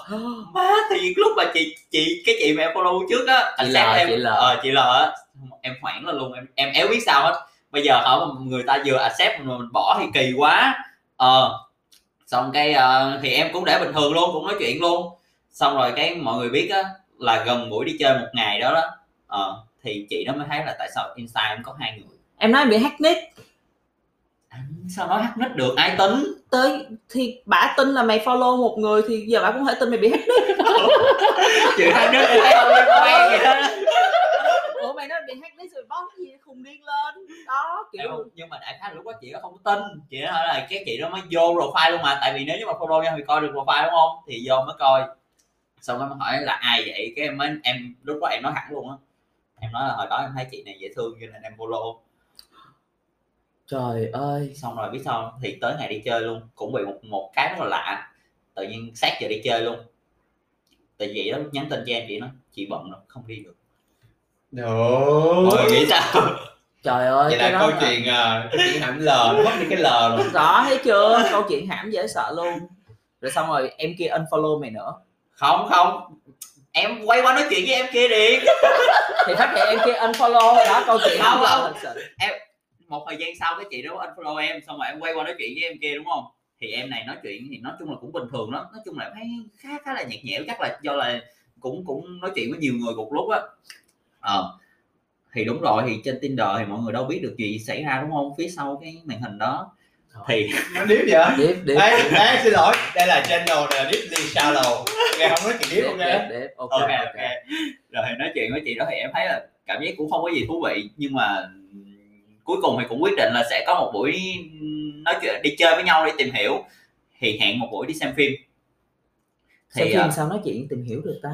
Má, thì lúc mà chị chị cái chị mà em follow trước á, accept em, ờ chị L á, em hoảng lên luôn, em em éo biết sao hết. Bây giờ hả, người ta vừa accept mà mình bỏ thì kỳ quá. Ờ xong cái uh, thì em cũng để bình thường luôn, cũng nói chuyện luôn. Xong rồi cái mọi người biết á là gần buổi đi chơi một ngày đó đó, ờ thì chị đó mới thấy là tại sao Insta em có hai người. Em nói em bị hack nick. Sao nói hack nick được, ai tính tới thì bả tin là mày follow một người thì giờ bả cũng thể tin mày bị hack nick. Chuyện hack nick em thấy không liên quan gì hết. Ủa mày nói bị hack nick rồi bóp cái gì khùng điên lên đó kiểu không, nhưng mà đại khái lúc đó chị đó không có tin, chị đó hỏi là cái chị đó mới vô profile luôn mà, tại vì nếu như mà follow nhau thì coi được profile đúng không, thì vô mới coi. Xong em hỏi là ai vậy, cái em mới em lúc đó em nói thẳng luôn á, em nói là hồi đó em thấy chị này dễ thương cho nên em follow. Trời ơi, xong rồi biết sao không? Thì tới ngày đi chơi luôn cũng bị một một cái rất là lạ, tự nhiên sát giờ đi chơi luôn, tại vì đó nhắn tin cho em, chị nói chị bận rồi không đi được. Rồi nghĩ sao? Trời ơi, vậy cái là câu là... chuyện uh, hãm lờ mất đi cái lờ rồi. Đó thấy chưa, câu chuyện hãm dễ sợ luôn. Rồi xong rồi em kia unfollow mày nữa. Không không, em quay qua nói chuyện với em kia đi. Thì hết vậy em kia unfollow đó, câu chuyện không không. Em một thời gian sau cái chị đó unfollow em, xong rồi em quay qua nói chuyện với em kia đúng không? Thì em này nói chuyện thì nói chung là cũng bình thường lắm, nói chung là thấy khá khá là nhạt nhẽo, chắc là do là cũng cũng nói chuyện với nhiều người một lúc á. Ờ thì đúng rồi, thì trên Tinder thì mọi người đâu biết được gì xảy ra đúng không, phía sau cái màn hình đó thì nó điếp vậy. Điếp điếp ê, ê, xin lỗi, đây là channel nè, điếp đi sao đầu nghe không nói chuyện điếp không nghe. Ok ok rồi nói chuyện với chị đó thì em thấy là cảm giác cũng không có gì thú vị, nhưng mà cuối cùng thì cũng quyết định là sẽ có một buổi nói chuyện đi chơi với nhau để tìm hiểu, thì hẹn một buổi đi xem phim. Thì phim uh, sao nói chuyện tìm hiểu được ta?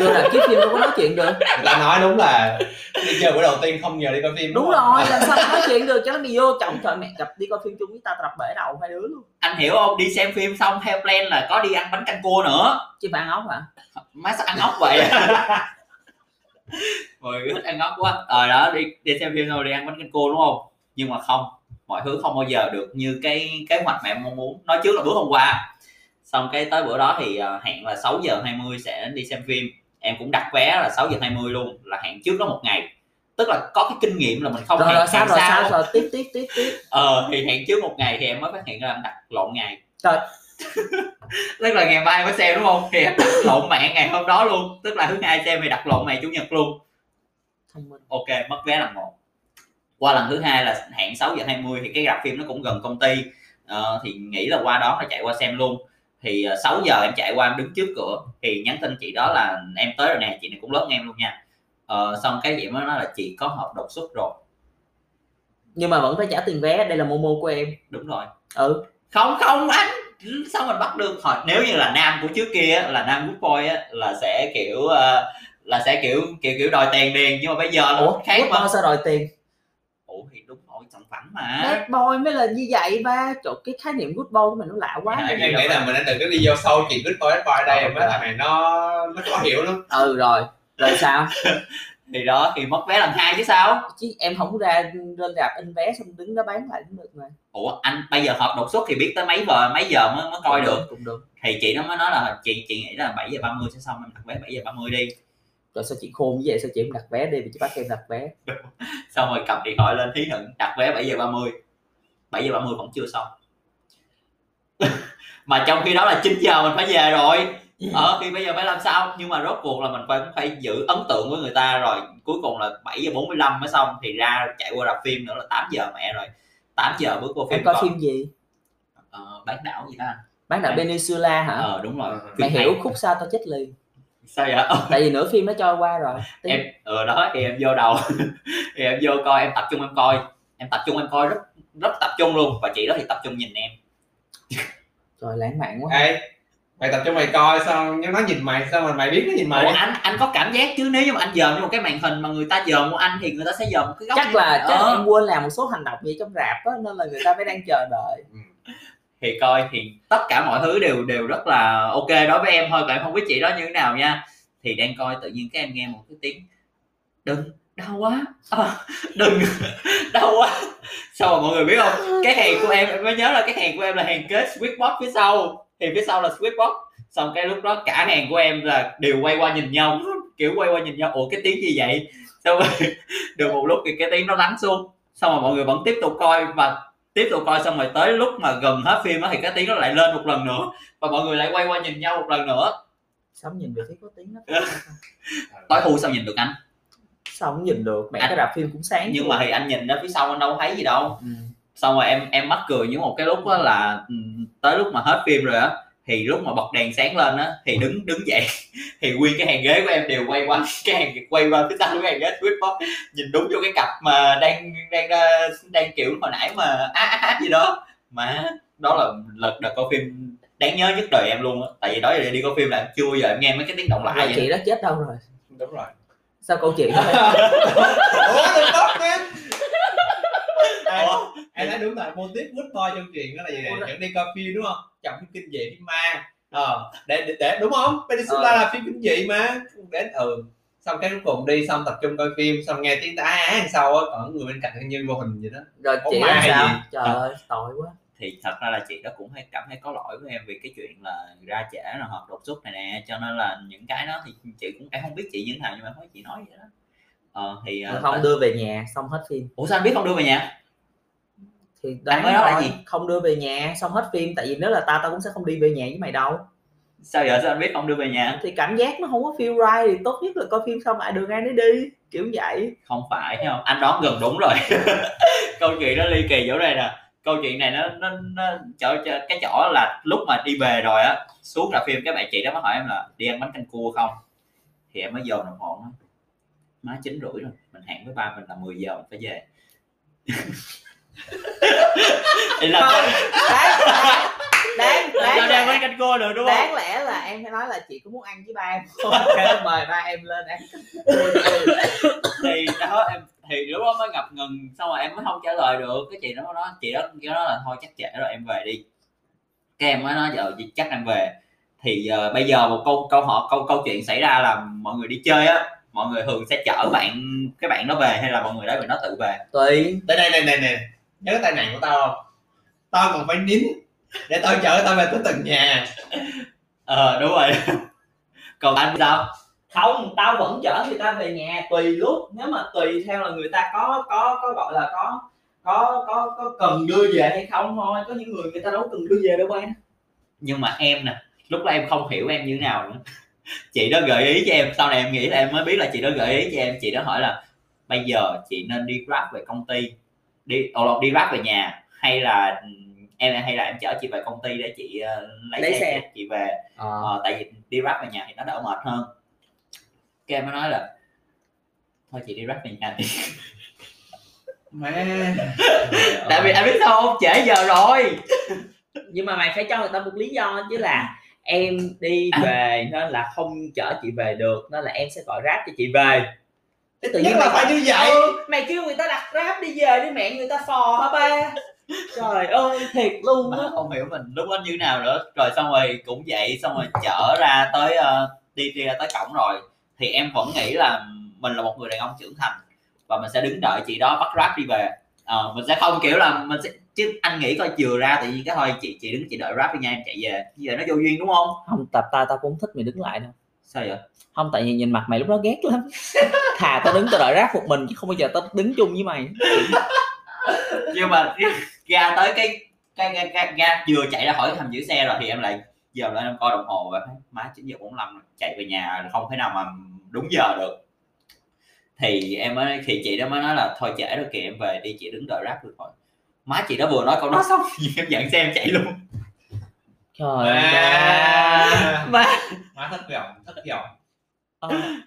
Vừa là cái phim đâu có nói chuyện được. Là nói đúng là đi chơi buổi đầu tiên không nhờ đi coi phim. Đúng, đúng rồi, làm sao nói chuyện được cho nó bị vô trọng. Trời mẹ, gặp đi coi phim chung với ta tập bể đầu hai đứa luôn. Anh hiểu không? Đi xem phim xong theo plan là có đi ăn bánh canh cua nữa. Chứ bạn ăn ốc hả? Má sao ăn ốc vậy? Mọi người thích ăn ốc quá. Ờ đó, đi đi xem phim rồi đi ăn bánh canh cua đúng không? Nhưng mà không, mọi thứ không bao giờ được như cái kế hoạch mẹ mong muốn. Nói trước là bữa hôm qua. Xong cái tới bữa đó thì hẹn là sáu giờ hai mươi sẽ đi xem phim. Em cũng đặt vé là sáu giờ hai mươi luôn, là hẹn trước đó một ngày. Tức là có cái kinh nghiệm là mình không rồi, hẹn, rồi, hẹn rồi, sao. Rồi sao, tiếp, tiếp, tiếp, tiếp. Ờ, thì hẹn trước một ngày thì em mới phát hiện ra em đặt lộn ngày. Trời. Tức là ngày mai mới xem đúng không? Thì em đặt lộn mẹ ngày hôm đó luôn. Tức là thứ hai xem thì đặt lộn ngày Chủ nhật luôn. Ok, mất vé lần một. Qua lần thứ hai là hẹn sáu giờ hai mươi thì cái rạp phim nó cũng gần công ty. Ờ, thì nghĩ là qua đó là chạy qua xem luôn. Thì sáu giờ em chạy qua, em đứng trước cửa thì nhắn tin chị đó là em tới rồi nè, chị này cũng lớn em luôn nha. Ờ, xong cái chị mới nói là chị có hợp đột xuất rồi nhưng mà vẫn phải trả tiền vé, đây là Momo của em. Đúng rồi. Ừ không không anh sao mình bắt được họ, nếu như là nam của trước kia là nam good boy á là sẽ kiểu là sẽ kiểu kiểu kiểu đòi tiền liền, nhưng mà bây giờ là khác good boy sao đòi tiền. Ủa thì đúng rồi, sản phẩm mà bad boy mới là như vậy ba. Trời, cái khái niệm good boy của mình nó lạ quá. À, em nghĩ rồi. Là mình đã đừng có đi vô sâu chuyện good boy bad boy đây mới là mày nó nó khó hiểu lắm. Ừ rồi rồi sao. Thì đó thì mất vé lần hai chứ sao, chứ em không ra lên rạp in vé xong đứng đó bán lại cũng được mà. Ủa anh bây giờ họp đột xuất thì biết tới mấy giờ mấy giờ mới mới coi cũng được. Cũng được. Thì chị nó mới nói là chị chị nghĩ là bảy giờ ba mươi sẽ xong, em đặt vé bảy giờ ba mươi đi. Rồi sao chị khôn như vậy, sao chị không đặt vé đi, vì chị bắt em đặt vé. Xong rồi cầm điện thoại lên thí hận đặt vé bảy giờ ba mươi, bảy giờ ba mươi vẫn chưa xong. Mà trong khi đó là chín giờ mình phải về rồi. Ờ thì bây giờ phải làm sao, nhưng mà rốt cuộc là mình phải cũng phải giữ ấn tượng với người ta. Rồi cuối cùng là bảy giờ bốn mươi lăm mới xong, thì ra chạy qua rạp phim nữa là tám giờ mẹ rồi. Tám giờ bước qua phim. Em coi phim gì? Ờ, bán đảo gì đó anh? Bán đảo Peninsula hả? Ờ đúng rồi. Mày hiểu khúc sao tao chết liền sao vậy? Tại vì nửa phim nó trôi qua rồi. Tính... em ừ đó thì em vô đầu thì em vô coi, em tập trung em coi em tập trung em coi rất rất tập trung luôn, và chị đó thì tập trung nhìn em. Trời lãng mạn quá. Ê mày tập cho mày coi sao nó nhìn mày, sao mà mày biết nó nhìn mày. Ủa, anh anh có cảm giác chứ, nếu như mà anh dòm như một cái màn hình mà người ta dòm của anh thì người ta sẽ dòm cái góc. Chắc là chắc em quên làm một số hành động gì trong rạp á, nên là người ta mới đang chờ đợi. Ừ. Thì coi thì tất cả mọi thứ đều đều rất là ok đối với em thôi, còn em không biết chị đó như thế nào nha. Thì đang coi tự nhiên các em nghe một cái tiếng đừng đau quá, à, đừng đau quá. Sao mà mọi người biết không, cái hàng của em, em mới nhớ là cái hàng của em là hàng kết Squidbox phía sau, thì phía sau là Squidbox, xong cái lúc đó cả hàng của em là đều quay qua nhìn nhau, kiểu quay qua nhìn nhau, ủa cái tiếng gì vậy, xong rồi được một lúc thì cái tiếng nó lắng xuống, xong rồi mọi người vẫn tiếp tục coi và tiếp tục coi, xong rồi tới lúc mà gần hết phim đó thì cái tiếng nó lại lên một lần nữa và mọi người lại quay qua nhìn nhau một lần nữa. Sao nhìn được thấy có tiếng đó. Tối thu sao nhìn được anh? Sao không nhìn được, mẹ anh, cái rạp phim cũng sáng. Nhưng mà thì anh nhìn ra phía sau anh đâu thấy gì đâu. Ừ. Xong rồi em em mắc cười những một cái lúc đó là tới lúc mà hết phim rồi á, thì lúc mà bật đèn sáng lên á thì đứng đứng dậy thì nguyên cái hàng ghế của em đều quay qua cái hàng quay qua phía sau của hàng ghế Squidbox, nhìn đúng vô cái cặp mà đang đang đang kiểu hồi nãy mà á á á gì đó. Mà đó là lần đợt coi phim đáng nhớ nhất đời em luôn á, tại vì đó giờ đi coi phim là em chưa giờ em nghe mấy cái tiếng động lạ vậy. Chị đó chết đâu rồi? Đúng rồi. Sao câu chuyện đó ủa đừng tóc em ủa em nói đúng rồi, mô típ quýt boy trong chuyện đó là gì nè, dẫn đi coi phim đúng không, chọn phim kinh dị phim ma ờ để, để để đúng không, Peninsula ờ. là phim kinh dị mà đến ừ xong cái cuối cùng đi xong tập trung coi phim xong nghe tiếng ta á đằng sau á, còn người bên cạnh như vô hình vậy đó rồi chị làm sao gì? Trời ơi à, tội quá. Thì thật ra là chị đó cũng hay cảm thấy có lỗi với em vì cái chuyện là ra trễ là họp đột xuất này nè, cho nên là những cái đó thì chị cũng em không biết chị như thế nào nhưng mà em thấy chị nói vậy đó. Ờ thì không tại... đưa về nhà xong hết phim. Ủa sao anh biết không đưa về nhà? Thì đó là gì? Không đưa về nhà xong hết phim, tại vì nếu là ta tao cũng sẽ không đi về nhà với mày đâu. Sao vậy, sao anh biết không đưa về nhà? Thì cảm giác nó không có feel right, thì tốt nhất là coi phim xong ai đường ai nấy đi, kiểu vậy. Không phải thấy không? Anh đoán gần đúng rồi. Câu chuyện nó ly kỳ chỗ này nè. Câu chuyện này nó nó, nó chỗ, cái chỗ là lúc mà đi về rồi á, xuống ra phim các bạn chị đó mới hỏi em là đi ăn bánh canh cua không, thì em mới dồn đồng hồ má chín rưỡi rồi, mình hẹn với ba mình là mười giờ mình phải về. Thì là không, đáng, đáng, đáng, đáng đáng đáng bánh canh cua được đúng không? Đáng lẽ là em phải nói là chị có muốn ăn với ba em không? Okay, mời ba em lên ăn. Thì đó em thì lúc đó mới ngập ngừng, xong rồi em mới không trả lời được. Cái chị đó nói chị đó kêu đó là thôi chắc trễ rồi em về đi, cái em mới nói giờ chắc em về. Thì uh, bây giờ một câu câu họ câu câu chuyện xảy ra là mọi người đi chơi á, mọi người thường sẽ chở bạn cái bạn nó về hay là mọi người đấy mình nó tự về? Tùy. Tới đây này này này nhớ tai nạn của tao không, tao còn phải nín để tao chở tao về tới từng nhà. Ờ đúng rồi. Còn anh sao? Không, tao vẫn chở người ta về nhà, tùy lúc, nếu mà tùy theo là người ta có có có gọi là có có có có cần đưa về hay không thôi, có những người người ta đâu cần đưa về đâu em. Nhưng mà em nè, lúc đó em không hiểu em như thế nào nữa. Chị đó gợi ý cho em, sau này em nghĩ là em mới biết là chị đó gợi ý cho em, chị đó hỏi là bây giờ chị nên đi Grab về công ty, đi ồ đi Grab về nhà hay là em hay là em chở chị về công ty để chị lấy, lấy xe, xe chị về. À. Ờ, tại vì đi Grab về nhà thì nó đỡ mệt hơn. Cái em mới nói là thôi chị đi rap về nhà đi. Mẹ tại vì anh biết sao không, trễ giờ rồi. Nhưng mà mày phải cho người ta một lý do chứ, là em đi về nên là không chở chị về được nên là em sẽ gọi rap cho chị về. Thế tự nhiên là phải như vậy. Ừ, mày kêu người ta đặt rap đi về đi mẹ, người ta phò hả ba? Trời ơi thiệt luôn á, không hiểu mình lúc đó như nào nữa. Rồi xong rồi cũng vậy, xong rồi chở ra tới uh, đi đi ra tới cổng rồi thì em vẫn nghĩ là mình là một người đàn ông trưởng thành và mình sẽ đứng đợi chị đó bắt Grab đi về. À, mình sẽ không kiểu là mình sẽ chứ anh nghĩ coi chừa ra tự nhiên cái thôi chị chị đứng chị đợi Grab đi nha em chạy về, như vậy nó vô duyên đúng không? Không, tập ta tao cũng thích mày đứng lại đâu. Sao vậy? Không, tại vì nhìn mặt mày lúc đó ghét lắm. Thà tao đứng tao đợi Grab một mình chứ không bao giờ tao đứng chung với mày. Nhưng mà ra tới cái cái ga vừa chạy ra khỏi hầm giữ xe rồi thì em lại giờ lại em coi đồng hồ và thấy má chín giờ bốn mươi lăm chạy về nhà không thể nào mà đúng giờ được. Thì em mới thì chị đó mới nói là thôi trễ rồi kìa em về đi, chị đứng đợi Grab được rồi. Má chị đó vừa nói câu đó xong em dặn xe em chạy luôn. Trời ơi à, má má thất vọng thất vọng.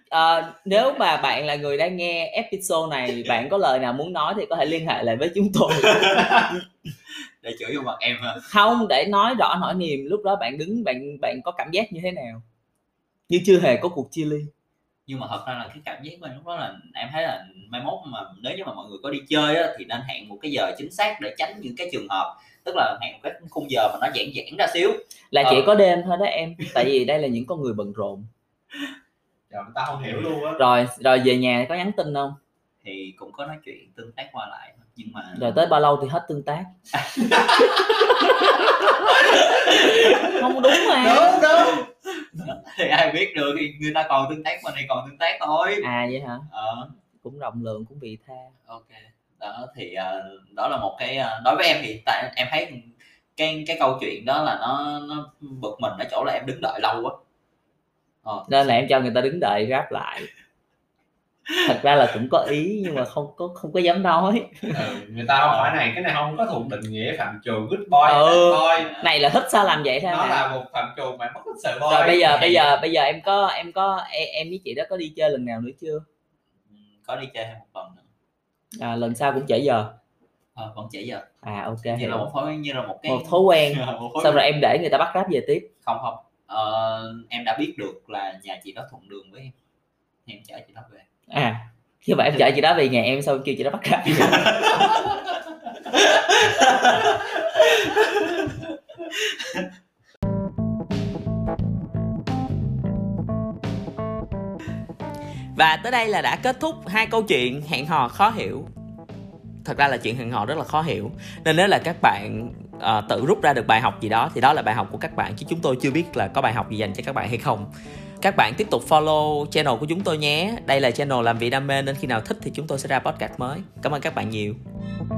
Ờ, à, nếu mà bạn là người đang nghe episode này, bạn có lời nào muốn nói thì có thể liên hệ lại với chúng tôi. để chửi vô mặt em hả? Không, để nói rõ nỗi niềm lúc đó bạn đứng, bạn bạn có cảm giác như thế nào? Như chưa hề có cuộc chia ly. Nhưng mà thật ra là cái cảm giác mình lúc đó là em thấy là mai mốt mà nếu như mà mọi người có đi chơi á, thì nên hẹn một cái giờ chính xác để tránh những cái trường hợp, tức là hẹn một cái khung giờ mà nó giãn giãn ra xíu là ờ. chỉ có đêm thôi đó em, tại vì đây là những con người bận rộn. Trời, tao không hiểu luôn á. Rồi rồi về nhà có nhắn tin không? Thì cũng có nói chuyện tương tác qua lại, nhưng mà rồi tới bao lâu thì hết tương tác? Không đúng mà. Đúng đúng. Thì ai biết được, người ta còn tương tác mà này còn tương tác thôi. À vậy hả? Ờ. Cũng rộng lượng, cũng vị tha. Ok. Đó thì đó là một cái đối với em hiện tại em thấy cái cái câu chuyện đó là nó nó bực mình ở chỗ là em đứng đợi lâu quá. Ờ. Nên là em cho người ta đứng đợi ráp lại. Thật ra là cũng có ý nhưng mà không có không có dám nói. Ừ, người ta không phải này, cái này không có thuộc định nghĩa phạm trù good boy. Ừ, boy này là thích sao làm vậy thôi. Nó mà là một phạm trù mà mất hết sự boy. Rồi bây giờ bây giờ bây giờ em có em có em, em với chị đó có đi chơi lần nào nữa chưa? Có đi chơi một lần nữa. À, lần sau cũng trễ giờ. Ờ à, vẫn trễ giờ. À ok. Như hiểu. Là một thói như là một cái một thói quen. Một thói xong rồi em để người ta bắt ráp về tiếp. Không không. Ờ, em đã biết được là nhà chị đó thuận đường với em. Em chở chị đó về. À, khi mà em chở chị đó về nhà em xong kêu chị đó bắt cặp. Và tới đây là đã kết thúc hai câu chuyện hẹn hò khó hiểu. Thật ra là chuyện hẹn hò rất là khó hiểu, nên nếu là các bạn uh, tự rút ra được bài học gì đó thì đó là bài học của các bạn, chứ chúng tôi chưa biết là có bài học gì dành cho các bạn hay không. Các bạn tiếp tục follow channel của chúng tôi nhé. Đây là channel làm vì đam mê, nên khi nào thích thì chúng tôi sẽ ra podcast mới. Cảm ơn các bạn nhiều.